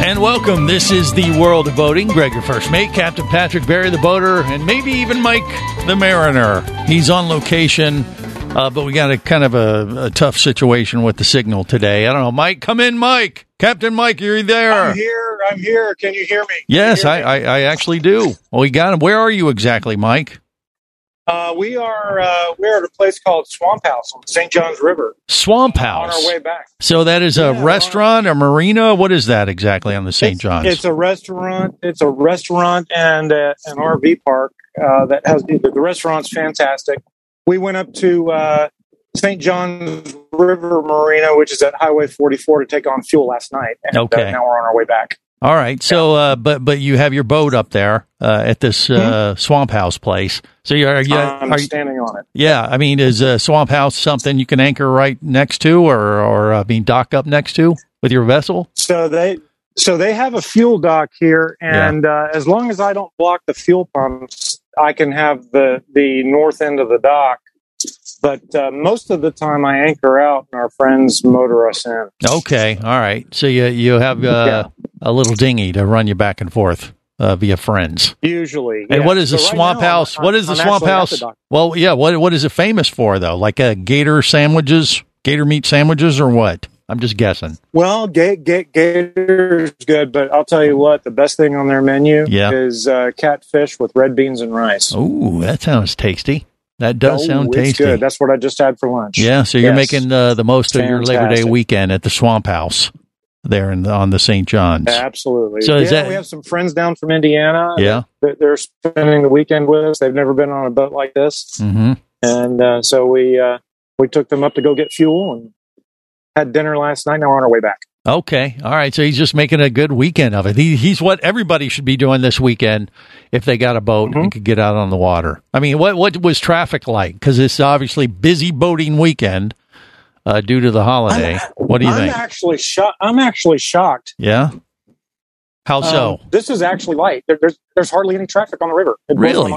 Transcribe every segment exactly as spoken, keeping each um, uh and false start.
And welcome. This is the World of Boating. Greg, your first mate, Captain Patrick Barry, the boater, and maybe even Mike the Mariner. He's on location, uh, but we got a kind of a, a tough situation with the signal today. I don't know. Mike, come in, Mike. Captain Mike, you're there. I'm here. I'm here. Can you hear me? Yes, hear I, me? I, I actually do. Well, we got him. Where are you exactly, Mike? Uh, we are uh, we're at a place called Swamp House on Saint John's River. Swamp House. On our way back. So that is yeah, a restaurant, a marina. What is that exactly on the Saint John's? It's a restaurant. It's a restaurant and uh, an R V park uh, that has the, the restaurant's fantastic. We went up to uh, Saint John's River Marina, which is at Highway forty-four, to take on fuel last night. And okay. uh, now we're on our way back. All right, so uh, but but you have your boat up there uh, at this uh, Swamp House place. So you're you, um, you, standing on it. Yeah, I mean, is uh, Swamp House something you can anchor right next to, or or uh, being dock up next to with your vessel? So they so they have a fuel dock here, and yeah. uh, as long as I don't block the fuel pumps, I can have the the north end of the dock. But uh, most of the time, I anchor out, and our friends motor us in. Okay, all right. So you you have uh, yeah. a little dinghy to run you back and forth uh, via friends. Usually. And yeah. what is so the right swamp now, house? I'm, what is I'm the swamp house? Well, yeah. What what is it famous for though? Like uh, gator sandwiches, gator meat sandwiches, or what? I'm just guessing. Well, ga- ga- gator's good, but I'll tell you what, the best thing on their menu yeah. is uh, catfish with red beans and rice. Ooh, that sounds tasty. That does oh, sound tasty. It's good. That's what I just had for lunch. Yeah, so you're yes. making uh, the most Fantastic. of your Labor Day weekend at the Swamp House there in the, on the Saint John's. Absolutely. So yeah, is that, we have some friends down from Indiana. Yeah. That they're spending the weekend with us. They've never been on a boat like this. Mm-hmm. And uh, so we uh, we took them up to go get fuel and had dinner last night. Now we're on our way back. Okay. All right. So he's just making a good weekend of it. He, he's what everybody should be doing this weekend if they got a boat mm-hmm. and could get out on the water. I mean, what what was traffic like? Because it's obviously busy boating weekend uh, due to the holiday. I'm, what do you I'm think? Actually sho- I'm actually shocked. Yeah? How so? Um, this is actually light. There, there's there's hardly any traffic on the river. It really?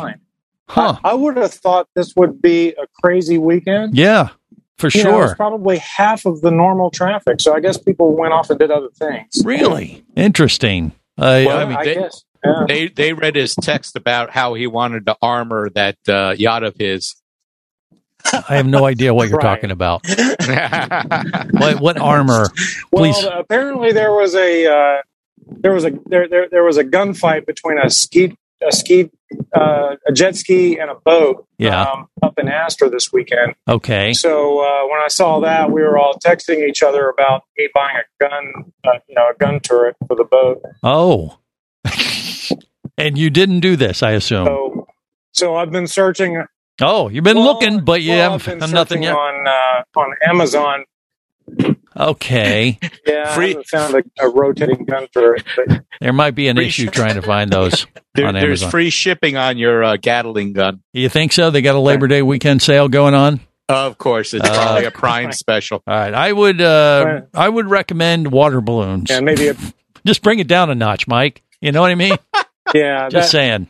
Huh. I, I would have thought this would be a crazy weekend. Yeah. For sure. You know, it's probably half of the normal traffic. So I guess people went off and did other things. Really? Interesting. Uh, well, I mean, I they, guess, yeah. they they read his text about how he wanted to armor that uh, yacht of his. I have no idea what you're right. talking about. what, what armor? Please. Well, apparently there was a uh, there was a there, there there was a gunfight between a ski a ski Uh, a jet ski and a boat yeah. um, up in Astor this weekend. Okay. So uh, when I saw that, we were all texting each other about me buying a gun, uh, you know, a gun turret for the boat. Oh. And you didn't do this, I assume. So, so I've been searching. Oh, you've been well, looking, but you well, haven't found nothing yet. On, uh, on Amazon. Okay. Yeah, Free. I haven't found a, a rotating gun turret. But there might be an issue sh- trying to find those there, on Amazon. There's free shipping on your uh, Gatling gun. You think so? They got a Labor Day weekend sale going on? Of course. It's uh, probably a prime special. All right. I would uh, I would recommend water balloons. Yeah, maybe a- Just bring it down a notch, Mike. You know what I mean? Yeah. Just that, saying.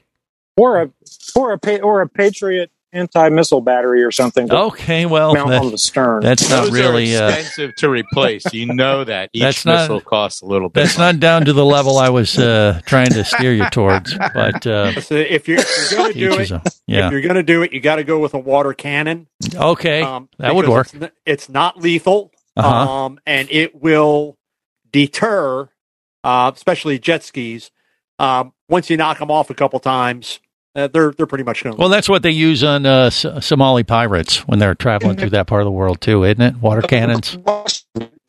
Or a, or a, pa- or a Patriot. Anti-missile battery or something. Okay, well, mount that, on the stern. That's not Those really are expensive uh, to replace. You know that each that's missile not, costs a little bit. That's not down to the level I was uh, trying to steer you towards. But uh, so if you're, you're going to do it, a, yeah. if you're going to do it, you got to go with a water cannon. Okay, um, that would work. It's, it's not lethal, uh-huh. um, and it will deter, uh, especially jet skis. Um, once you knock them off a couple times. Uh, they're they're pretty much going. Well, that's what they use on uh, S- Somali pirates when they're traveling through that part of the world too, isn't it? Water cannons.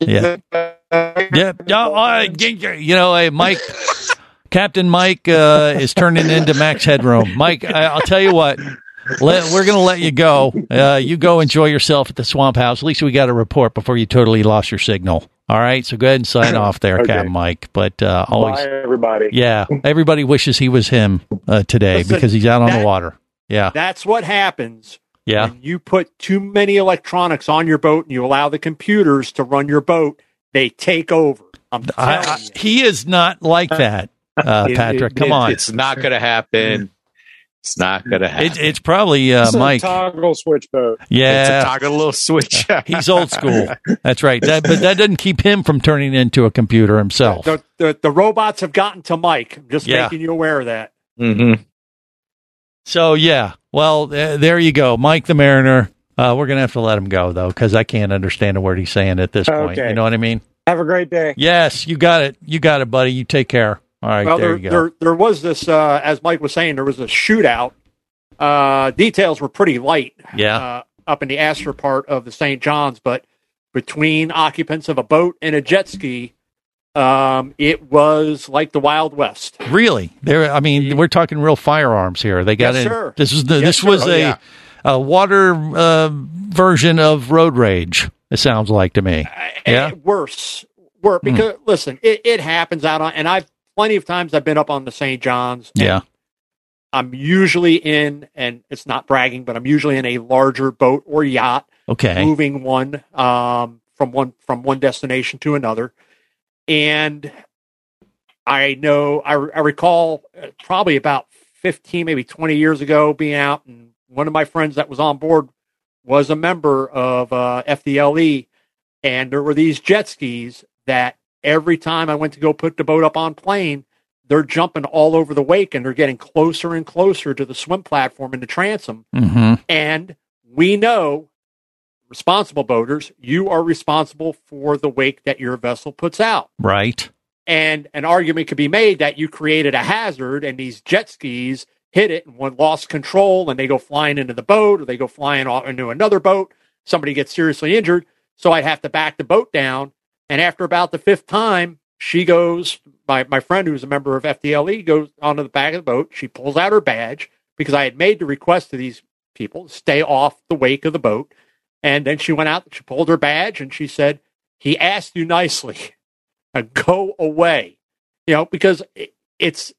Yeah. Yeah. Oh, I, you know, hey, Mike, Captain Mike uh, is turning into Max Headroom. Mike, I, I'll tell you what. let, we're going to let you go. Uh, you go enjoy yourself at the Swamp House. At least we got a report before you totally lost your signal. All right, so go ahead and sign off there, okay. Captain Mike. But uh, always, bye, everybody. Yeah, everybody wishes he was him uh, today Listen, because he's out on that, the water. Yeah, that's what happens. Yeah, when you put too many electronics on your boat and you allow the computers to run your boat, they take over. I'm telling I, I, you. He is not like that, uh, it, Patrick. It, Come it, on, it's not going to happen. It's not going to happen. It, it's probably uh, it's Mike. It's a toggle switch boat. Yeah. It's a toggle little switch. He's old school. That's right. That, but that doesn't keep him from turning into a computer himself. The, the, the robots have gotten to Mike. I'm just yeah. making you aware of that. Mm-hmm. So, yeah. Well, th- there you go. Mike the Mariner. Uh, we're going to have to let him go, though, because I can't understand a word he's saying at this point. Okay. You know what I mean? Have a great day. Yes, you got it. You got it, buddy. You take care. All right, well, there, there you go. There, there was this, uh, as Mike was saying, there was a shootout. Uh, details were pretty light yeah. uh, up in the Astor part of the Saint John's, but between occupants of a boat and a jet ski, um, it was like the Wild West. Really? There? I mean, we're talking real firearms here. They got yes, in. Sir. This was the, yes, this sir. was oh, a, yeah. a water uh, version of road rage. It sounds like to me. Uh, yeah. Worse, worse because mm. listen, it, it happens out on, and I've. Plenty of times I've been up on the Saint John's. Yeah. I'm usually in, and it's not bragging, but I'm usually in a larger boat or yacht. Okay. Moving one um, from one from one destination to another. And I know, I, I recall probably about fifteen, maybe twenty years ago being out, and one of my friends that was on board was a member of uh, F D L E, and there were these jet skis that every time I went to go put the boat up on plane, they're jumping all over the wake, and they're getting closer and closer to the swim platform and the transom. Mm-hmm. And we know, responsible boaters, you are responsible for the wake that your vessel puts out. Right. And an argument could be made that you created a hazard, and these jet skis hit it, and one lost control, and they go flying into the boat, or they go flying into another boat. Somebody gets seriously injured, so I'd have to back the boat down. And after about the fifth time, she goes, my, my friend who's a member of F D L E, goes onto the back of the boat. She pulls out her badge because I had made the request to these people, stay off the wake of the boat. And then she went out, she pulled her badge, and she said, he asked you nicely, go away. You know, because it's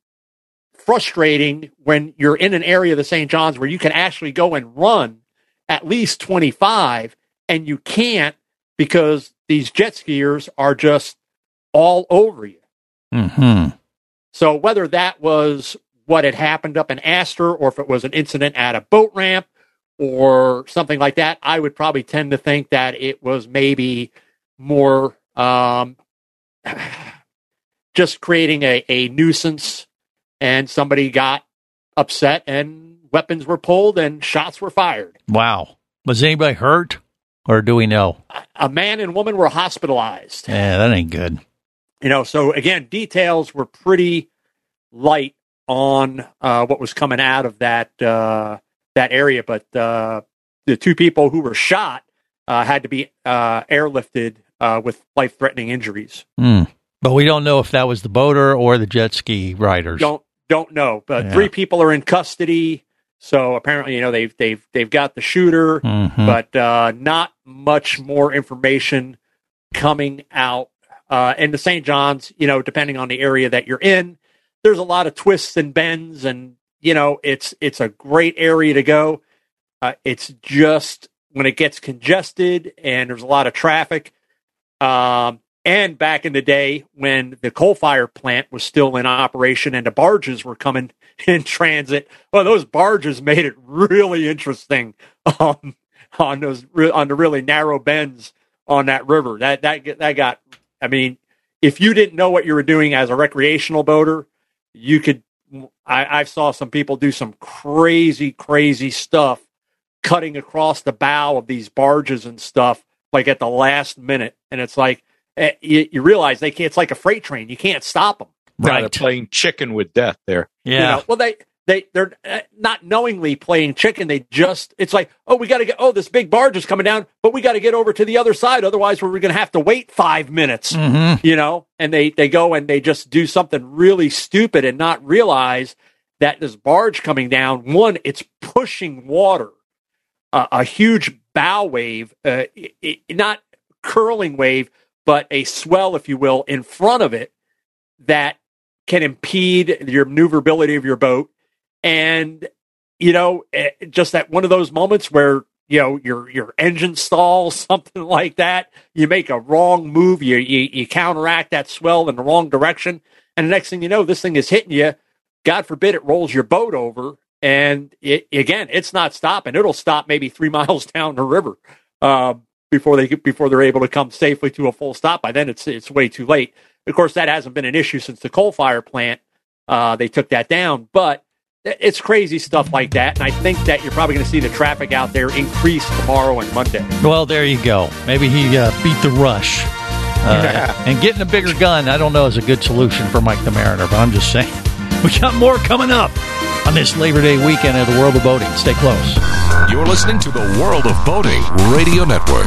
frustrating when you're in an area of the Saint John's where you can actually go and run at least twenty-five, and you can't because these jet skiers are just all over you. Mm-hmm. So whether that was what had happened up in Astor, or if it was an incident at a boat ramp or something like that, I would probably tend to think that it was maybe more um, just creating a, a nuisance, and somebody got upset and weapons were pulled and shots were fired. Wow. Was anybody hurt? Or do we know? A man and woman were hospitalized. Yeah, that ain't good. You know, so again, details were pretty light on uh, what was coming out of that uh, that area, but uh, the two people who were shot uh, had to be uh, airlifted uh, with life-threatening injuries. Mm. But we don't know if that was the boater or the jet ski riders. Don't don't know. But yeah. Three people are in custody. So apparently, you know, they've they've they've got the shooter, mm-hmm. but uh, not much more information coming out. Uh, and the Saint John's, you know, depending on the area that you're in, there's a lot of twists and bends, and you know, it's it's a great area to go. Uh, it's just when it gets congested and there's a lot of traffic. Um, and back in the day when the coal fire plant was still in operation and the barges were coming in transit, well, those barges made it really interesting um, on those on the really narrow bends on that river. That that that got. I mean, if you didn't know what you were doing as a recreational boater, you could. I, I saw some people do some crazy, crazy stuff, cutting across the bow of these barges and stuff, like at the last minute, and it's like. You, you realize they can't, it's like a freight train. You can't stop them. Right. Yeah, they're playing chicken with death there. Yeah. You know, well, they, they, they're not knowingly playing chicken. They just, it's like, oh, we got to get, oh, this big barge is coming down, but we got to get over to the other side. Otherwise, we're going to have to wait five minutes, mm-hmm. you know, and they, they go and they just do something really stupid and not realize that this barge coming down, one, it's pushing water, uh, a huge bow wave, uh, it, it, not curling wave, but a swell, if you will, in front of it that can impede your maneuverability of your boat. And, you know, it, just that one of those moments where, you know, your your engine stalls, something like that. You make a wrong move. You, you you counteract that swell in the wrong direction. And the next thing you know, this thing is hitting you. God forbid it rolls your boat over. And, it, again, it's not stopping. It'll stop maybe three miles down the river uh, before, they, before they're able to come safely to a full stop. By then, it's it's way too late. Of course, that hasn't been an issue since the coal fire plant. Uh, they took that down. But it's crazy stuff like that, and I think that you're probably going to see the traffic out there increase tomorrow and Monday. Well, there you go. Maybe he uh, beat the rush. Uh, yeah. And getting a bigger gun, I don't know, is a good solution for Mike the Mariner, but I'm just saying. We got more coming up on this Labor Day weekend at the World of Boating. Stay close. You're listening to the World of Boating Radio Network.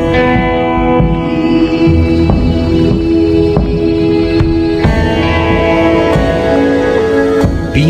Be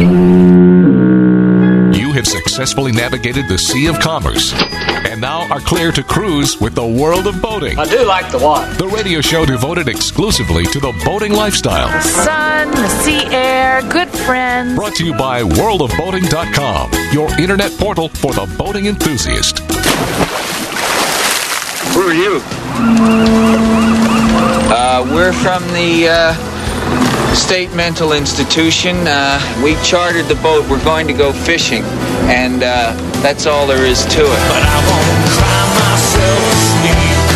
You have successfully navigated the Sea of Commerce and now are clear to cruise with the World of Boating. I do like the water. The radio show devoted exclusively to the boating lifestyle. The sun, the sea air, good friends. Brought to you by world of boating dot com, your internet portal for the boating enthusiast. Who are you? Uh, we're from the... Uh State Mental Institution. Uh, we chartered the boat. We're going to go fishing, and uh, that's all there is to it. But I won't cry myself asleep.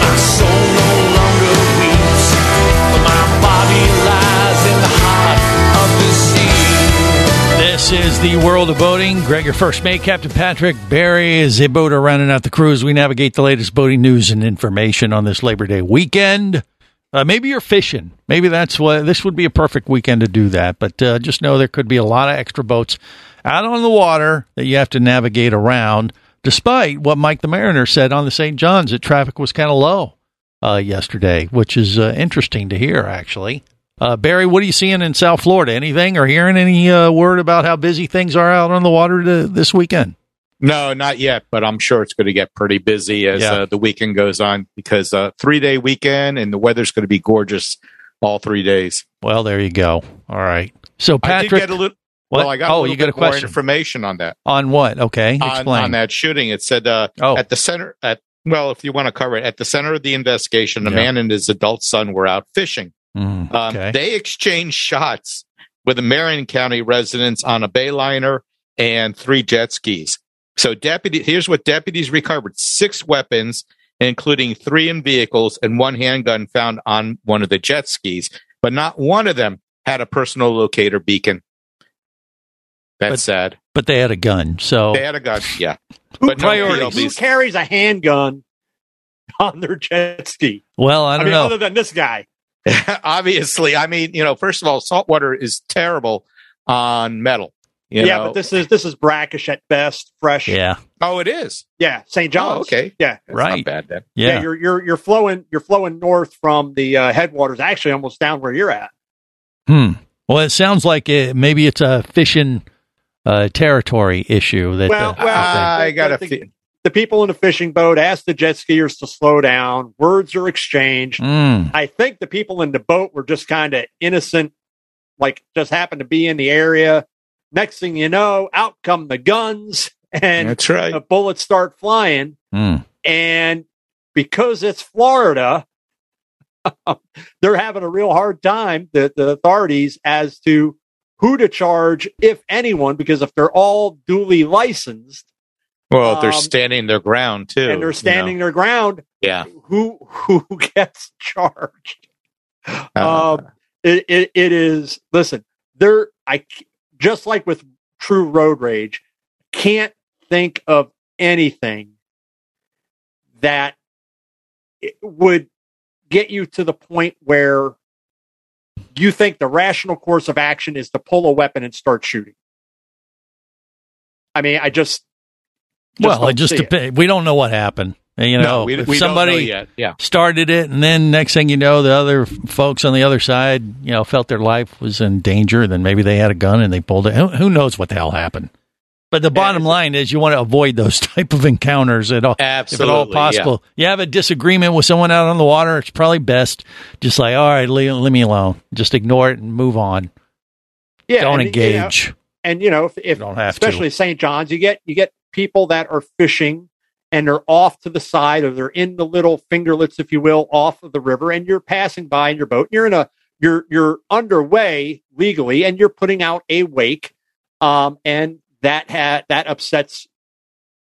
My soul no longer weeps, but my body lies in the heart of the sea. This is the World of Boating. Greg, your first mate, Captain Patrick Barry, is a boater rounding out the cruise. We navigate the latest boating news and information on this Labor Day weekend. Uh, maybe you're fishing. Maybe that's what this would be a perfect weekend to do that. But uh, just know there could be a lot of extra boats out on the water that you have to navigate around, despite what Mike the Mariner said on the Saint John's, that traffic was kind of low uh, yesterday, which is uh, interesting to hear, actually. Uh, Barry, what are you seeing in South Florida? Anything or hearing any uh, word about how busy things are out on the water to, this weekend? No, not yet, but I'm sure it's going to get pretty busy as yeah. uh, the weekend goes on, because a uh, three-day weekend, and the weather's going to be gorgeous all three days. Well, there you go. All right. So, Patrick... I did get a little, well, I got oh, a little you got a question. More information on that. On what? Okay, explain. On, on that shooting, it said uh, oh. at the center... At, well, if you want to cover it, at the center of the investigation, a yeah. man and his adult son were out fishing. Mm, okay. um, they exchanged shots with a Marion County residents on a Bayliner and three jet skis. So deputy, here's what deputies recovered. Six weapons, including three in vehicles and one handgun found on one of the jet skis. But not one of them had a personal locator beacon. That's but, sad. But they had a gun. So They had a gun, yeah. Who, but no who carries a handgun on their jet ski? Well, I don't I mean, know. Other than this guy. Obviously. I mean, you know, first of all, saltwater is terrible on metal. You yeah, know? But this is this is brackish at best, fresh. Yeah. Oh, it is. Yeah, Saint John's. Oh, okay. Yeah, that's right. Not bad then. Yeah. yeah, you're you're you're flowing you're flowing north from the uh, headwaters, actually almost down where you're at. Hmm. Well, it sounds like it, maybe it's a fishing uh, territory issue. That well, the, well I, I got to. Fi- the people in the fishing boat asked the jet skiers to slow down. Words are exchanged. Mm. I think the people in the boat were just kind of innocent, like just happened to be in the area. Next thing you know, out come the guns and That's right. the bullets start flying. Mm. And because it's Florida, they're having a real hard time, the, the authorities, as to who to charge, if anyone, because if they're all duly licensed. Well, um, they're standing their ground, too. And they're standing you know? their ground. Yeah. Who who gets charged? Uh, um, it, it, it is, listen, there, I just like with true road rage, can't think of anything that would get you to the point where you think the rational course of action is to pull a weapon and start shooting. I mean, I just, just well, it just depends. We don't know what happened. You know, no, we, if we somebody yeah. started it, and then next thing you know, the other folks on the other side, you know, felt their life was in danger. Then maybe they had a gun and they pulled it. Who, who knows what the hell happened? But the bottom yeah. line is, you want to avoid those type of encounters at all, Absolutely, if at all possible. Yeah. You have a disagreement with someone out on the water; it's probably best just like, all right, leave, leave me alone. Just ignore it and move on. Yeah, don't and, engage. You know, and you know, if, if you don't have especially to. Saint John's, you get you get people that are fishing. And they're off to the side, or they're in the little fingerlets, if you will, off of the river. And you're passing by in your boat. And you're in a you're you're underway legally, and you're putting out a wake. Um, and that ha- that upsets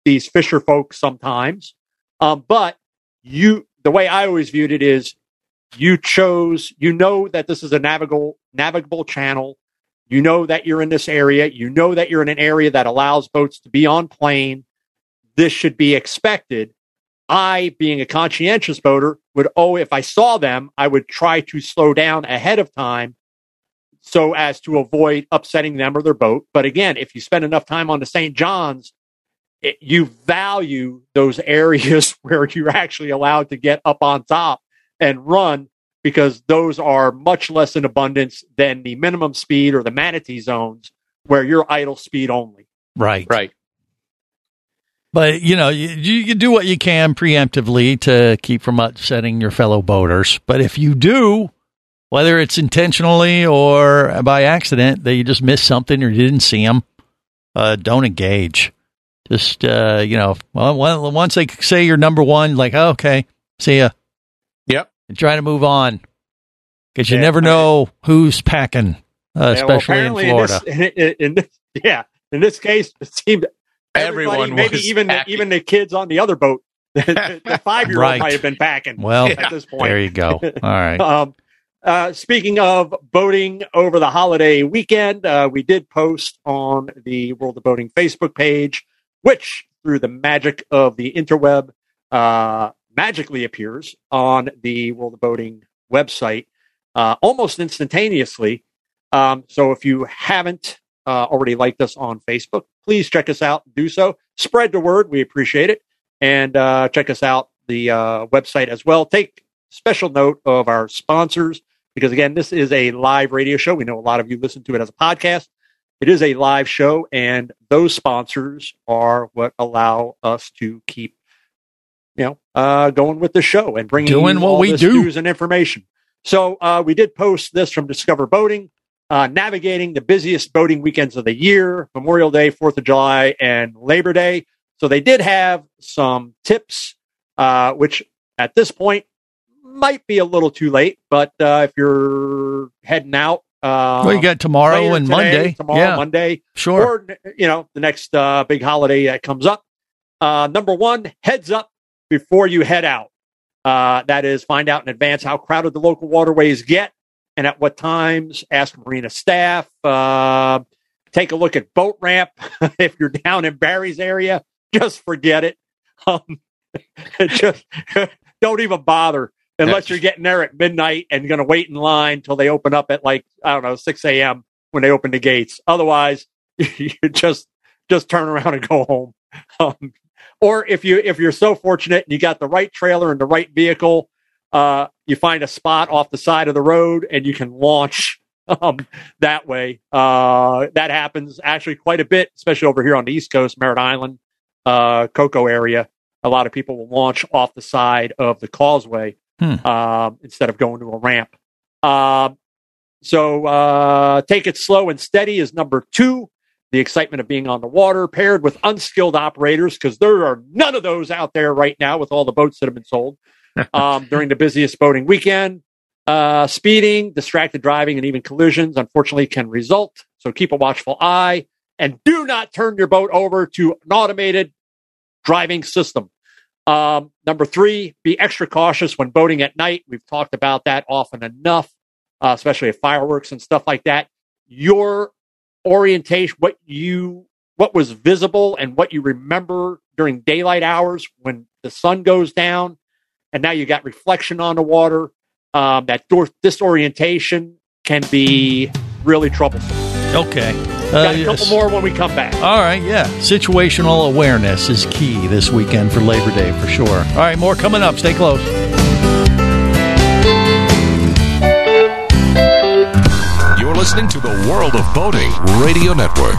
these fisher folk sometimes. Um, but you, the way I always viewed it is, you chose. You know that this is a navigable navigable channel. You know that you're in this area. You know that you're in an area that allows boats to be on plane. This should be expected. I, being a conscientious boater, would, oh, if I saw them, I would try to slow down ahead of time so as to avoid upsetting them or their boat. But again, if you spend enough time on the Saint John's, it, you value those areas where you're actually allowed to get up on top and run, because those are much less in abundance than the minimum speed or the manatee zones where you're idle speed only. Right. Right. But, you know, you, you do what you can preemptively to keep from upsetting your fellow boaters. But if you do, whether it's intentionally or by accident, that you just missed something or you didn't see them, uh, don't engage. Just, uh, you know, well, once they say you're number one, like, oh, okay, see ya. Yep. And try to move on, because you yeah, never know who's packing, uh, yeah, especially well, in Florida. In this, in, in this, yeah, in this case, it seemed... Everybody, Everyone maybe even the, even the kids on the other boat, the, the five-year-old right. might have been packing. Well, at yeah. this point, there you go. All right. um, uh, speaking of boating over the holiday weekend, uh, we did post on the World of Boating Facebook page, which through the magic of the interweb uh, magically appears on the World of Boating website uh, almost instantaneously. Um, so if you haven't uh, already liked us on Facebook, please check us out. Do so. Spread the word. We appreciate it. And uh, check us out, the uh, website as well. Take special note of our sponsors, because, again, this is a live radio show. We know a lot of you listen to it as a podcast. It is a live show, and those sponsors are what allow us to keep, you know, uh, going with the show and bringing Doing you what all we this do. news and information. So uh, we did post this from Discover Boating. Uh, navigating the busiest boating weekends of the year, Memorial Day, fourth of July, and Labor Day. So they did have some tips, uh, which at this point might be a little too late, but uh, if you're heading out, uh, well, you got tomorrow and today, Monday, tomorrow, yeah. Monday, sure, or you know, the next uh, big holiday that comes up. Uh, number one, heads up before you head out. Uh, that is, find out in advance how crowded the local waterways get and at what times. Ask marina staff. Uh, take a look at boat ramp. If you're down in Barry's area, just forget it. Um, just don't even bother unless you're getting there at midnight and going to wait in line till they open up at, like, I don't know, six a.m. when they open the gates. Otherwise, you just just turn around and go home. Um, or if you if you're so fortunate and you got the right trailer and the right vehicle, uh, you find a spot off the side of the road and you can launch um, that way. Uh, that happens actually quite a bit, especially over here on the East Coast, Merritt Island, uh, Cocoa area. A lot of people will launch off the side of the causeway hmm. uh, instead of going to a ramp. Uh, so uh, take it slow and steady is number two. The excitement of being on the water paired with unskilled operators, because there are none of those out there right now with all the boats that have been sold um, during the busiest boating weekend. Uh, speeding, distracted driving, and even collisions, unfortunately, can result. So keep a watchful eye and do not turn your boat over to an automated driving system. Um, number three, be extra cautious when boating at night. We've talked about that often enough, uh, especially with fireworks and stuff like that. Your orientation, what you, what was visible and what you remember during daylight hours when the sun goes down, and now you got reflection on the water, um, that door, disorientation can be really troublesome. Okay. Uh, Got a couple yes. more when we come back. All right, yeah. Situational awareness is key this weekend for Labor Day, for sure. All right, more coming up. Stay close. You're listening to the World of Boating Radio Network.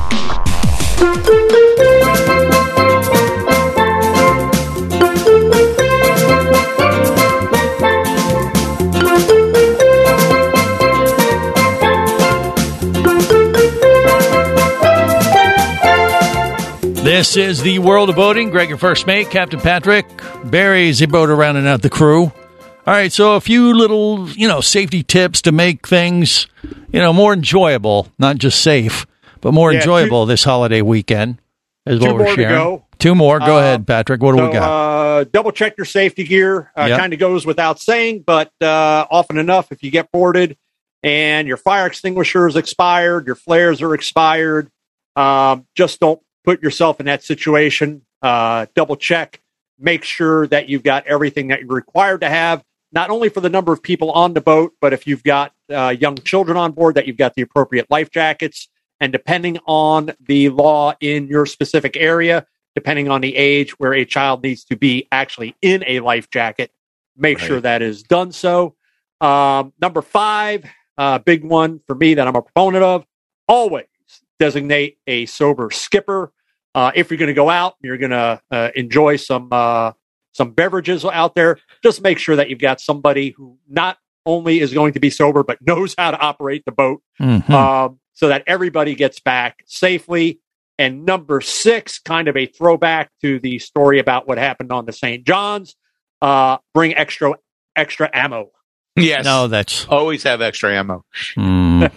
This is the World of Boating. Greg, your first mate, Captain Patrick. Barry's the boater rounding out the crew. All right, so a few little, you know, safety tips to make things, you know, more enjoyable, not just safe, but more yeah, enjoyable two, this holiday weekend is what we're sharing. Two more to go. Two more. Go uh, ahead, Patrick. What do so, we got? Uh, double check your safety gear. Uh, yep. Kind of goes without saying, but uh, often enough, if you get boarded and your fire extinguisher is expired, your flares are expired, um, just don't put yourself in that situation. Uh, double check. Make sure that you've got everything that you're required to have, not only for the number of people on the boat, but if you've got uh, young children on board, that you've got the appropriate life jackets. And depending on the law in your specific area, depending on the age where a child needs to be actually in a life jacket, make right. sure that is done so. Um, number five, uh, big one for me that I'm a proponent of, always designate a sober skipper. Uh, if you're going to go out, you're going to uh, enjoy some uh, some beverages out there. Just make sure that you've got somebody who not only is going to be sober, but knows how to operate the boat, mm-hmm. um, so that everybody gets back safely. And number six, kind of a throwback to the story about what happened on the Saint John's. Uh, bring extra extra ammo. Yes, no, that's always have extra ammo. Mm.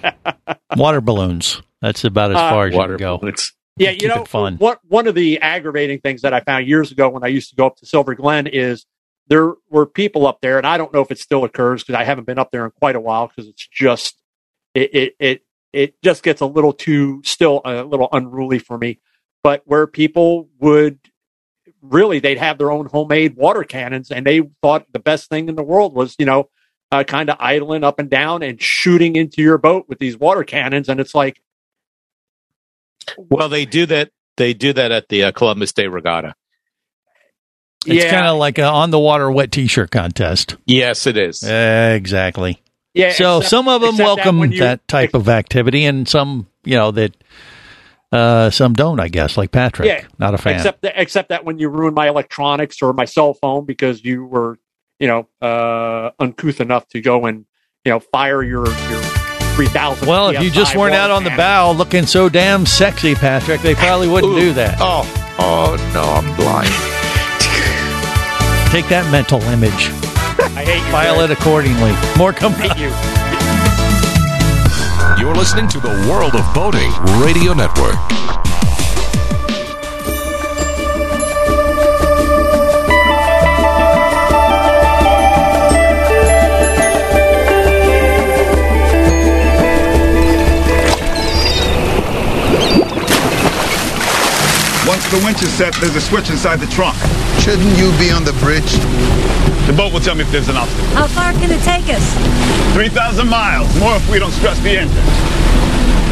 Water balloons. That's about as far uh, as you can go. Balloons. Yeah, you know, what, one of the aggravating things that I found years ago when I used to go up to Silver Glen is there were people up there, and I don't know if it still occurs because I haven't been up there in quite a while, because it's just, it, it it it just gets a little too, still a little unruly for me, but where people would really, they'd have their own homemade water cannons, and they thought the best thing in the world was, you know, uh, kind of idling up and down and shooting into your boat with these water cannons, and it's like, well, they do that. They do that at the uh, Columbus Day Regatta. It's yeah. kind of like an on-the-water wet T-shirt contest. Yes, it is. Uh, exactly. Yeah. So except, some of them welcome that, you, that type of activity, and some, you know, that uh, some don't. I guess, like Patrick, yeah, not a fan. Except, the, except that when you ruin my electronics or my cell phone because you were, you know, uh, uncouth enough to go and, you know, fire your. your Well, if you just weren't out on the bow looking so damn sexy, Patrick, they probably wouldn't Ooh. do that. Oh, oh no, I'm blind. Take that mental image. I hate you. File it accordingly. More company. You. You're listening to the World of Boating Radio Network. Once the winch is set, there's a switch inside the trunk. Shouldn't you be on the bridge? The boat will tell me if there's an obstacle. How far can it take us? three thousand miles. More if we don't stress the engines.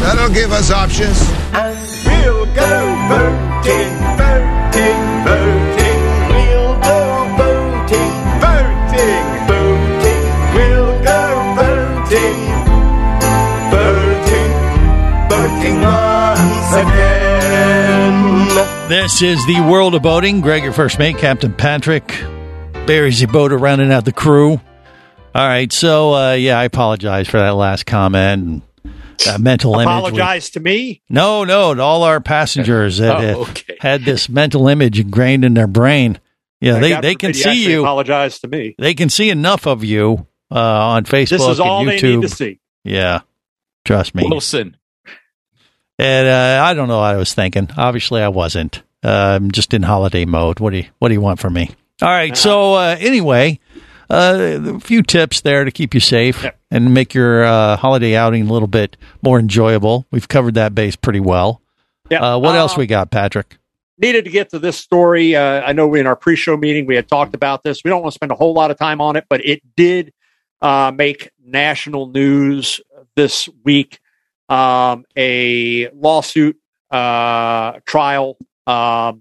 That'll give us options. And we'll go boating, boating, boating. We'll go boating, boating, boating. We'll go boating, boating, boating once again. This is the World of Boating. Greg, your first mate, Captain Patrick. Barry's your boater, rounding out the crew. All right, so, uh, yeah, I apologize for that last comment. And that mental image. Apologize to me? No, no, to all our passengers that oh, okay. had this mental image ingrained in their brain. Yeah, they, they can see you. Apologize to me. They can see enough of you uh, on Facebook and YouTube. This is all they need to see. Yeah, trust me. Wilson. And uh, I don't know what I was thinking. Obviously, I wasn't. Uh, I'm just in holiday mode. What do you What do you want from me? All right. So uh, anyway, uh, a few tips there to keep you safe yep. and make your uh, holiday outing a little bit more enjoyable. We've covered that base pretty well. Yep. Uh, what uh, else we got, Patrick? Needed to get to this story. Uh, I know in our pre-show meeting we had talked about this. We don't want to spend a whole lot of time on it, but it did uh, make national news this week. Um, a lawsuit uh, trial um,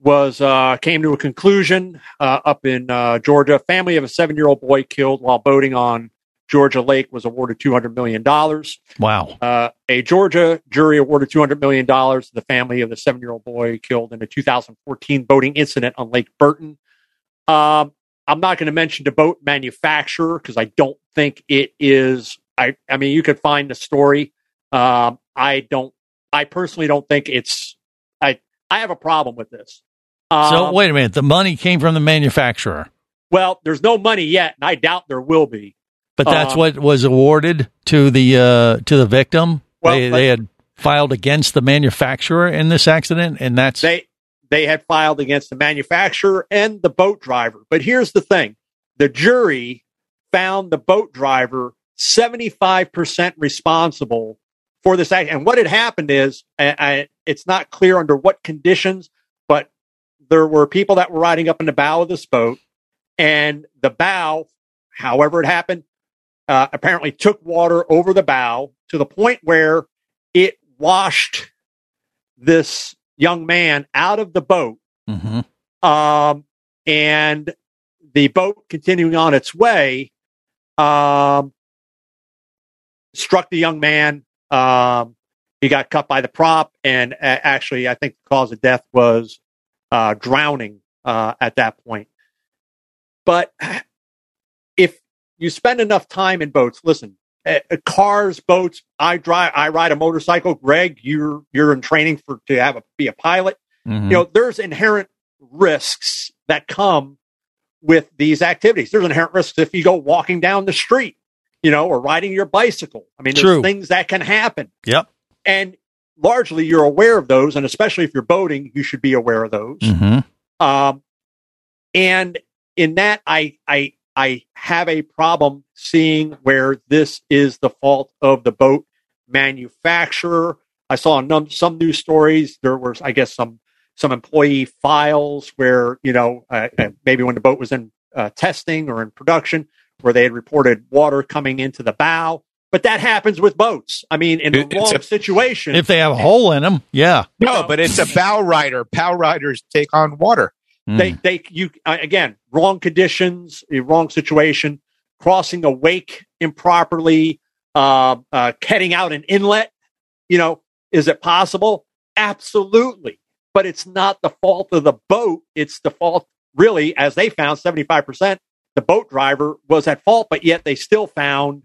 was uh, came to a conclusion uh, up in uh, Georgia. A family of a seven-year-old boy killed while boating on Georgia Lake was awarded two hundred million dollars. Wow. Uh, a Georgia jury awarded two hundred million dollars to the family of the seven-year-old boy killed in a two thousand fourteen boating incident on Lake Burton. Um, I'm not going to mention the boat manufacturer because I don't think it is. I, I mean, you could find the story. Um, I don't. I personally don't think it's. I I have a problem with this. Um, so wait a minute. The money came from the manufacturer. Well, there's no money yet, and I doubt there will be. But that's um, what was awarded to the uh, to the victim. Well, they, they had filed against the manufacturer in this accident, and that's they they had filed against the manufacturer and the boat driver. But here's the thing: the jury found the boat driver seventy-five percent responsible for this act. And what had happened is, I, I, it's not clear under what conditions, but there were people that were riding up in the bow of this boat, and the bow, however it happened, uh, apparently took water over the bow to the point where it washed this young man out of the boat. Mm-hmm. Um, and the boat continuing on its way, um, struck the young man. Um, he got cut by the prop, and uh, actually, I think the cause of death was uh, drowning uh, at that point. But if you spend enough time in boats, listen, uh, cars, boats. I drive. I ride a motorcycle. Greg, you're you're in training for to have a be a pilot. Mm-hmm. You know, there's inherent risks that come with these activities. There's inherent risks if you go walking down the street, you know, or riding your bicycle. I mean, there's True. Things that can happen. Yep. And largely you're aware of those. And especially if you're boating, you should be aware of those. Mm-hmm. Um, and in that, I, I, I have a problem seeing where this is the fault of the boat manufacturer. I saw num- some news stories. There were, I guess, some, some employee files where, you know, uh, maybe when the boat was in uh, testing or in production, where they had reported water coming into the bow. But that happens with boats. I mean, in the it's wrong a, situation. If they have a hole in them, yeah. No, but it's a bow rider. Bow riders take on water. Mm. They, they, you again, wrong conditions, wrong situation, crossing a wake improperly, uh, uh, cutting out an inlet. You know, is it possible? Absolutely. But it's not the fault of the boat. It's the fault, really, as they found, seventy-five percent. The boat driver was at fault, but yet they still found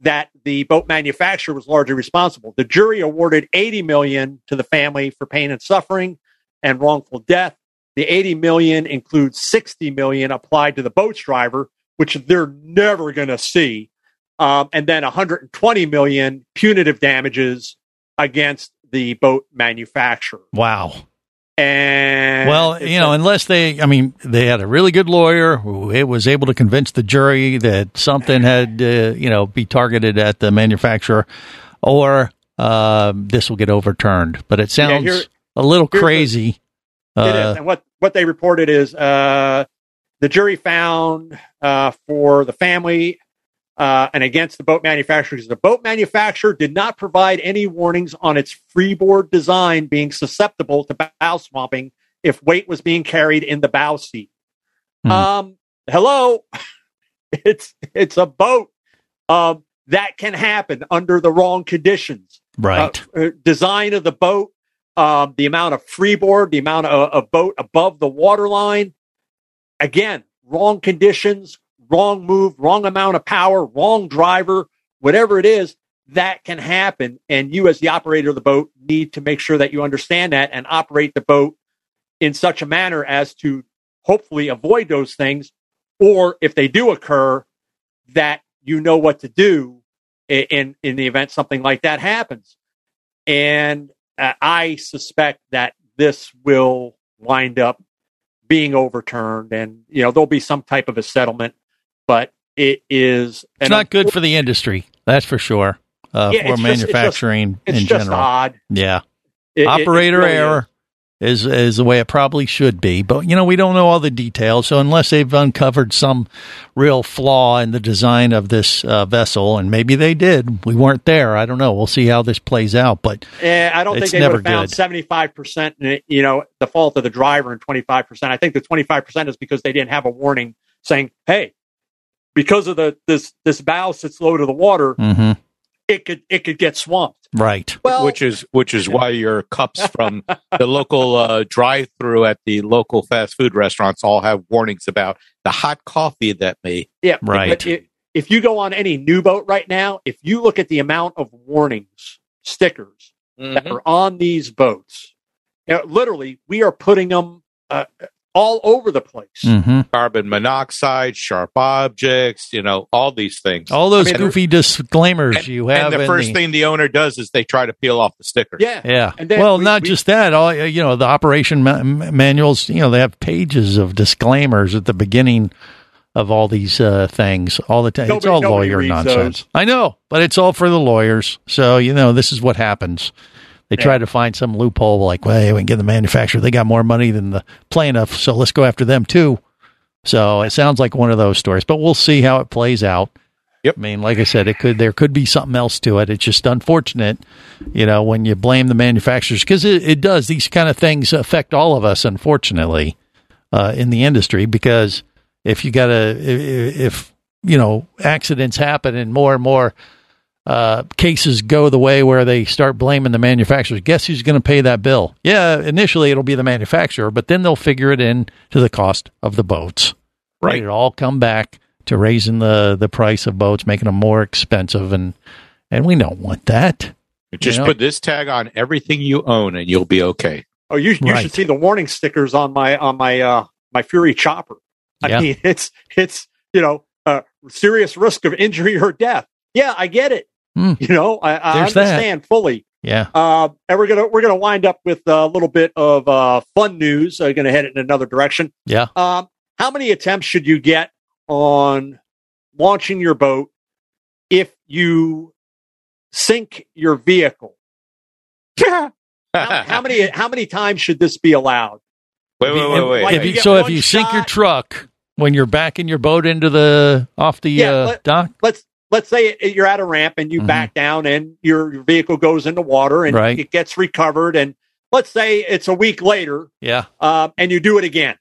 that the boat manufacturer was largely responsible. The jury awarded eighty million dollars to the family for pain and suffering and wrongful death. The eighty million dollars includes sixty million dollars applied to the boat's driver, which they're never going to see, um, and then one hundred twenty million dollars punitive damages against the boat manufacturer. Wow. And well, you know, unless they, I mean, they had a really good lawyer who was able to convince the jury that something had, uh, you know, be targeted at the manufacturer, or uh, this will get overturned. But it sounds yeah, here, a little crazy. The, uh, it is. And what, what they reported is uh, the jury found uh, for the family uh, and against the boat manufacturer, because the boat manufacturer did not provide any warnings on its freeboard design being susceptible to bow swamping if weight was being carried in the bow seat. Mm. Um, hello, it's it's a boat. Um, that can happen under the wrong conditions. Right. Uh, design of the boat, um, the amount of freeboard, the amount of, of boat above the waterline. Again, wrong conditions, wrong move, wrong amount of power, wrong driver, whatever it is, that can happen. And you as the operator of the boat need to make sure that you understand that and operate the boat in such a manner as to hopefully avoid those things. Or if they do occur, that you know what to do in, in the event something like that happens. And uh, I suspect that this will wind up being overturned, and, you know, there'll be some type of a settlement, but it is... It's not good for the industry, that's for sure, uh, yeah, for it's manufacturing just, it's just, it's in just general. Odd. Yeah. It, Operator it, it really error is. is is the way it probably should be, but, you know, we don't know all the details, so unless they've uncovered some real flaw in the design of this uh, vessel, and maybe they did, we weren't there, I don't know, we'll see how this plays out, but yeah, I don't think they would have found seventy-five percent, you know, the fault of the driver and twenty-five percent. I think the twenty-five percent is because they didn't have a warning saying, hey, because of the this this bow sits low to the water, mm-hmm. It could it could get swamped, right? Well, which is which is why your cups from the local uh, drive-through at the local fast food restaurants all have warnings about the hot coffee that may yeah right. It, if you go on any new boat right now, if you look at the amount of warnings stickers mm-hmm. that are on these boats, you know, literally we are putting them uh, all over the place. Mm-hmm. Carbon monoxide, sharp objects, you know, all these things. All those I mean, goofy disclaimers and, you have. And the first the, thing the owner does is they try to peel off the stickers. Yeah. Yeah. And then well, we, not we, just that. All you know, the operation ma- manuals, you know, they have pages of disclaimers at the beginning of all these uh, things all the time. It's all lawyer nonsense. Those. I know, but it's all for the lawyers. So, you know, this is what happens. They yeah. try to find some loophole, like, well, hey, we can get the manufacturer. They got more money than the plaintiff, so let's go after them, too. So it sounds like one of those stories, but we'll see how it plays out. Yep. I mean, like I said, it could there could be something else to it. It's just unfortunate, you know, when you blame the manufacturers, because it, it does. These kind of things affect all of us, unfortunately, uh, in the industry, because if you got to, if, if, you know, accidents happen and more and more Uh, cases go the way where they start blaming the manufacturers. Guess who's going to pay that bill? Yeah, initially it'll be the manufacturer, but then they'll figure it in to the cost of the boats. Right. It'll all come back to raising the, the price of boats, making them more expensive, and and we don't want that. Just you know? Put this tag on everything you own, and you'll be okay. Oh, you, you right. should see the warning stickers on my on my uh, my Fury chopper. I yeah. mean, it's it's you know uh, serious risk of injury or death. Yeah, I get it. You know, I, I understand that. Fully. Yeah. Uh, and we're going to we're going to wind up with a little bit of uh, fun news. I'm going to head it in another direction. Yeah. Um, how many attempts should you get on launching your boat if you sink your vehicle? how, how many how many times should this be allowed? Wait, wait, wait, wait. Like, if you, you so if you shot, sink your truck when you're backing your boat into the off the yeah, uh, let, dock? Let's Let's say you're at a ramp and you mm-hmm. back down and your, your vehicle goes into water and right. it gets recovered. And let's say it's a week later yeah, um, and you do it again.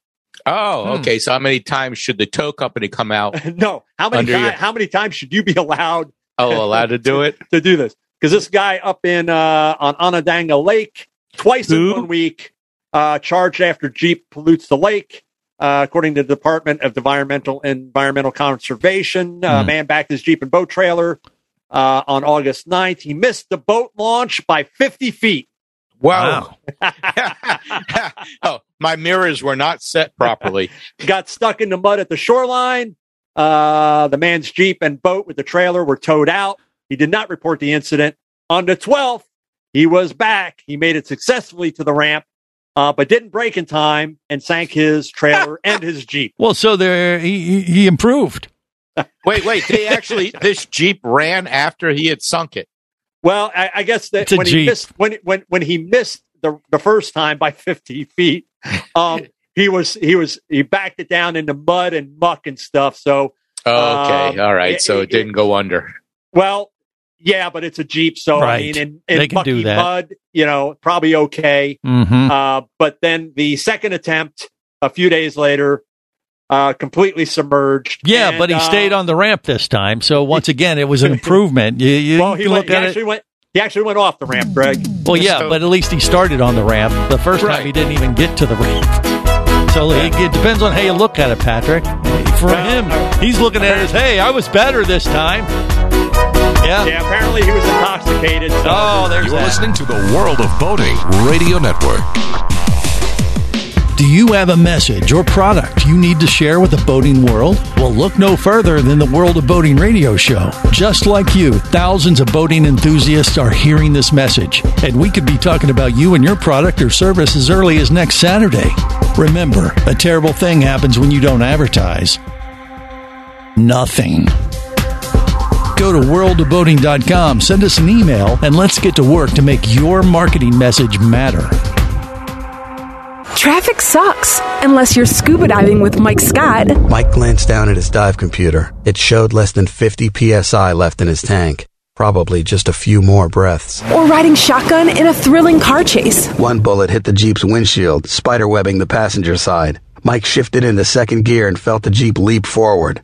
Oh, okay. Hmm. So how many times should the tow company come out? no. How many time, your... How many times should you be allowed? Oh, allowed to do it? To, to do this. Because this guy up in uh, on Onondaga Lake, twice Who? in one week, uh, charged after Jeep pollutes the lake. Uh, according to the Department of Environmental Environmental Conservation, a uh, mm. man backed his Jeep and boat trailer uh, on August ninth. He missed the boat launch by fifty feet. Wow. wow. oh, My mirrors were not set properly. Got stuck in the mud at the shoreline. Uh, the man's Jeep and boat with the trailer were towed out. He did not report the incident. On the twelfth, he was back. He made it successfully to the ramp, uh, but didn't break in time and sank his trailer and his Jeep. Well, so there he, he improved. Wait, wait. They actually, this Jeep ran after he had sunk it. Well, I, I guess that when he, missed, when, when, when he missed the, the first time by fifty feet, um, he was he was he backed it down into mud and muck and stuff. So oh, okay, um, all right. So it, it didn't go under. Well, yeah, but it's a Jeep, so right. I mean, in, in they can mucky do that. Mud, you know, probably okay. Mm-hmm. Uh, but then the second attempt, a few days later. Uh, completely submerged. Yeah, and, but he uh, stayed on the ramp this time. So once again, it was an improvement. You, you well, he, went, he actually it. went. He actually went off the ramp, Greg. Well, yeah, so, but at least he started on the ramp. The first right. time he didn't even get to the ramp. So yeah. it, it depends on how you look at it, Patrick. For well, him, he's looking at it as, "Hey, I was better this time." Yeah. Yeah. Apparently, he was intoxicated. So oh, there's. You're that. Listening to the World of Boating Radio Network. Do you have a message or product you need to share with the boating world? Well, look no further than the World of Boating radio show. Just like you, thousands of boating enthusiasts are hearing this message, and we could be talking about you and your product or service as early as next Saturday. Remember, a terrible thing happens when you don't advertise. Nothing. Go to world of boating dot com, send us an email, and let's get to work to make your marketing message matter. Traffic sucks, unless you're scuba diving with Mike Scott. Mike glanced down at his dive computer. It showed less than fifty P S I left in his tank. Probably just a few more breaths. Or riding shotgun in a thrilling car chase. One bullet hit the Jeep's windshield, spiderwebbing the passenger side. Mike shifted into second gear and felt the Jeep leap forward.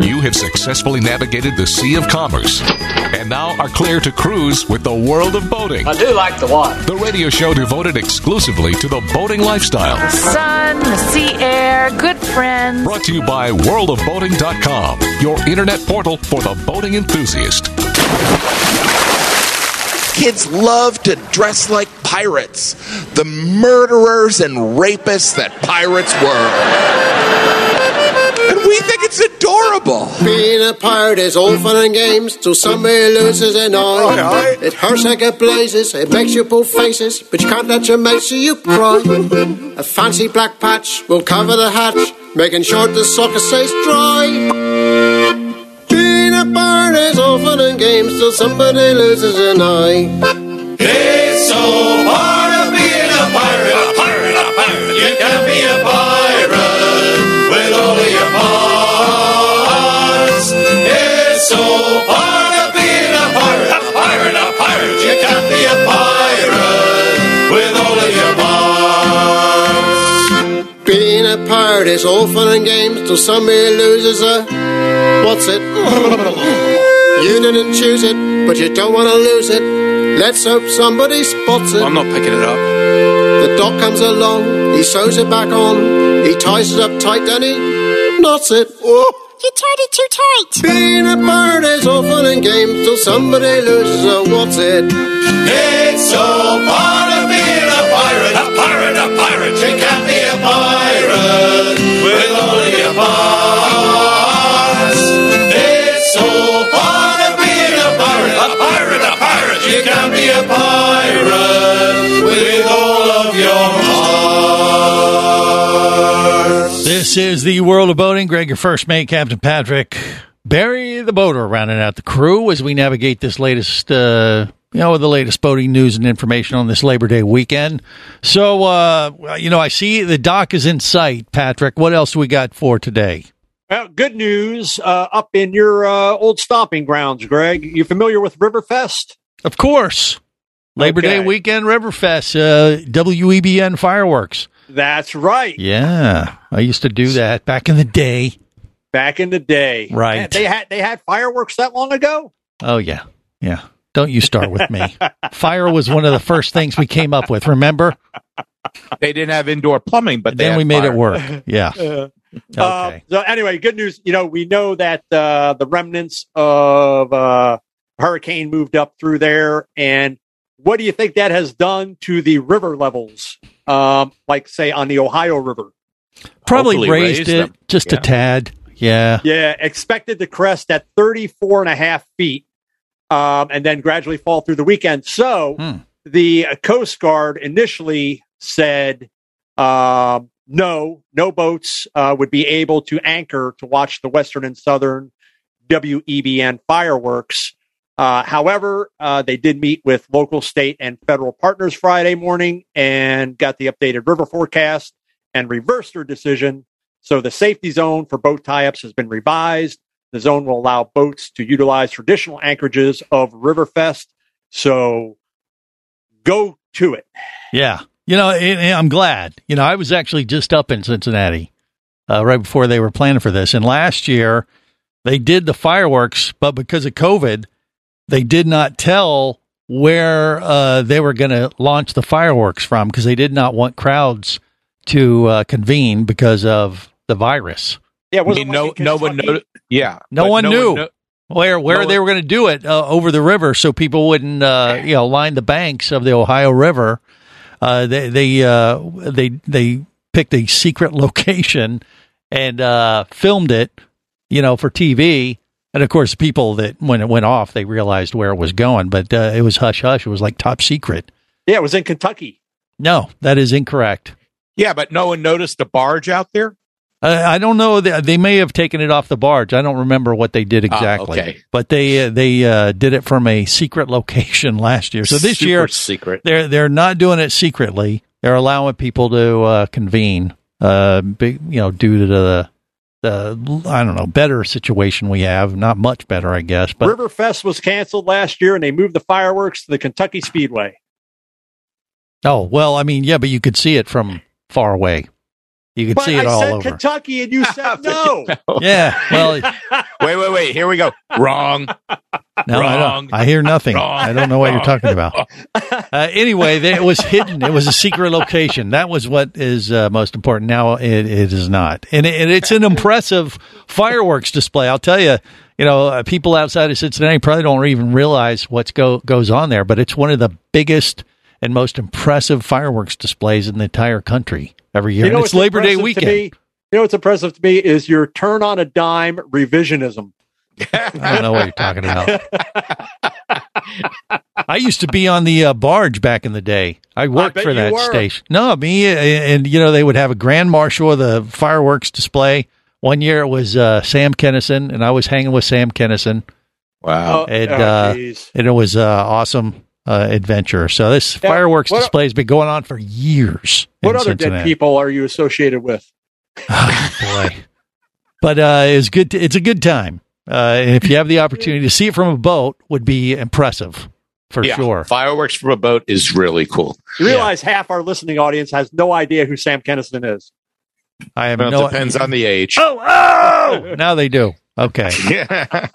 You have successfully navigated the Sea of Commerce and now are clear to cruise with the World of Boating. I do like the water. The radio show devoted exclusively to the boating lifestyle. The sun, the sea air, good friends. Brought to you by world of boating dot com, your internet portal for the boating enthusiast. Kids love to dress like pirates, the murderers and rapists that pirates were. And we think it's adorable. Being a pirate is all fun and games till somebody loses an eye. It hurts like it blazes, it makes you pull faces, but you can't let your mate see you cry. A fancy black patch will cover the hatch, making sure the soccer stays dry. Being a pirate is all fun and games till somebody loses an eye. It's so hard to be a pirate, a pirate, a pirate. You can be a pirate with all of your parts. It's so hard to be a pirate, a pirate, a pirate. You can be a pirate with all of your parts. Being a pirate is all fun and games till somebody loses a... What's it? You didn't choose it, but you don't want to lose it. Let's hope somebody spots it. I'm not picking it up. The doc comes along, he sews it back on, he ties it up tight, then he knots it. Oh, you tighty, too tight. Being a pirate is all fun and games till somebody loses or wants it. It's all part of being a pirate. A pirate, a pirate. You can't be a pirate with only a boss. It's all part of being a pirate. A pirate, a pirate. You can't be a pirate with all of your hearts. This is the World of Boating. Greg, your first mate, Captain Patrick Barry, the boater, rounding out the crew as we navigate this latest, uh, you know, the latest boating news and information on this Labor Day weekend. So, uh, you know, I see the dock is in sight, Patrick. What else we got for today? Well, good news uh, up in your uh, old stomping grounds, Greg. You familiar with Riverfest? Of course. Labor okay. Day weekend, Riverfest, uh, W E B N fireworks. That's right. Yeah, I used to do that back in the day. Back in the day, right? They had they had fireworks that long ago. Oh yeah, yeah. Don't you start with me. Fire was one of the first things we came up with. Remember? They didn't have indoor plumbing, but they then had we made fire. It work. Yeah. Uh, okay. Uh, so anyway, good news. You know, we know that uh, the remnants of uh, hurricane moved up through there, and what do you think that has done to the river levels? Um, like, say, on the Ohio River. Probably Hopefully raised, raised it just yeah. a tad. Yeah. Yeah, expected to crest at thirty-four and a half feet um, and then gradually fall through the weekend. So hmm. the uh, Coast Guard initially said uh, no, no boats uh, would be able to anchor to watch the Western and Southern W E B N fireworks. Uh, however, uh, they did meet with local, state, and federal partners Friday morning and got the updated river forecast and reversed their decision. So the safety zone for boat tie-ups has been revised. The zone will allow boats to utilize traditional anchorages of Riverfest. So go to it. Yeah. You know, it, it, I'm glad. You know, I was actually just up in Cincinnati uh, right before they were planning for this. And last year, they did the fireworks, but because of COVID, they did not tell where uh, they were going to launch the fireworks from because they did not want crowds to uh, convene because of the virus. Yeah, I mean, no, no one knew. Yeah, no one no knew one no, where where no they were going to do it uh, over the river, so people wouldn't uh, you know line the banks of the Ohio River. Uh, they they uh, they they picked a secret location and uh, filmed it, you know, for T V. And, of course, people that, when it went off, they realized where it was going, but uh, it was hush-hush. It was like top secret. Yeah, it was in Kentucky. No, that is incorrect. Yeah, but no one noticed the barge out there? Uh, I don't know. They may have taken it off the barge. I don't remember what they did exactly. Uh, okay. But they uh, they uh, did it from a secret location last year. So this Super year, secret. They're, they're not doing it secretly. They're allowing people to uh, convene, uh, you know, due to the... the I don't know better situation we have, not much better, I guess. But Riverfest was canceled last year, and they moved the fireworks to the Kentucky Speedway. Oh well, I mean, yeah, but you could see it from far away. You could but see it I all said over Kentucky, and you said no. Yeah, well, wait, wait, wait. Here we go. Wrong. No, Wrong. I, I hear nothing. Wrong. I don't know what Wrong. You're talking about. Uh, anyway, they, it was hidden. It was a secret location. That was what is uh, most important. Now it, it is not. And, it, and it's an impressive fireworks display. I'll tell you, you know, uh, people outside of Cincinnati probably don't even realize what go, goes on there, but it's one of the biggest and most impressive fireworks displays in the entire country every year. You know, it's Labor Day weekend. Me, you know what's impressive to me is your turn on a dime revisionism. I don't know what you're talking about. I used to be on the uh, barge back in the day. I worked I for that station. No, me and, you know, they would have a grand marshal of the fireworks display. One year it was uh, Sam Kenison, and I was hanging with Sam Kenison. Wow. And, oh, uh, and it was uh, awesome. Uh, adventure. So this now, fireworks what, display has been going on for years. What other Cincinnati. Dead people are you associated with? Oh, boy. But uh, it's good. To, it's a good time. Uh, and if you have the opportunity to see it from a boat, would be impressive for yeah, sure. Fireworks from a boat is really cool. You realize yeah. half our listening audience has no idea who Sam Kenison is. I have well, no. It depends I- on the age. Oh, oh! Now they do. Okay. Yeah.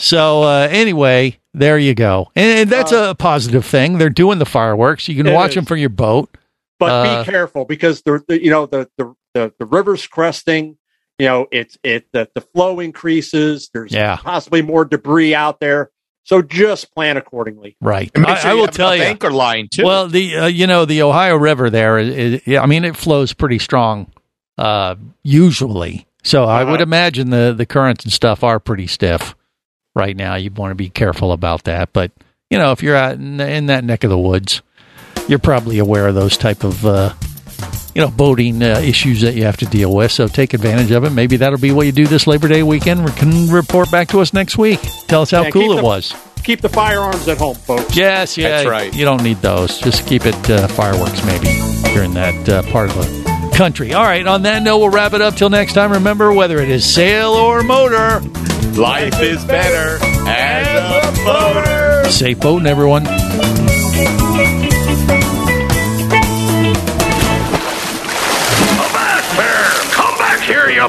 So uh, anyway, there you go. And, and that's uh, a positive thing. They're doing the fireworks. You can watch is. them from your boat. But uh, be careful because, the, the you know, the, the, the, the river's cresting you know, it's it the, the flow increases. There's yeah. possibly more debris out there. So just plan accordingly. Right. And make sure I, I will you have tell you, anchor line too. Well, the uh, you know the Ohio River there. Is, is, I mean, it flows pretty strong uh, usually. So uh-huh. I would imagine the, the currents and stuff are pretty stiff right now. You want to be careful about that. But you know, if you're out in, in that neck of the woods, you're probably aware of those type of uh, you know boating uh, issues that you have to deal with. So take advantage of it. Maybe that'll be what you do this Labor Day weekend. We can report back to us next week. Tell us how yeah, cool it the, was. Keep the firearms at home, folks. Yes, yeah, that's right. You don't need those. Just keep it uh, fireworks maybe during that uh, part of the country. All right. On that note, we'll wrap it up till next time. Remember, whether it is sail or motor, life is better as a boater. Safe boating, everyone. You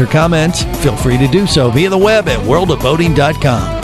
or comments, feel free to do so via the web at world of boating dot com.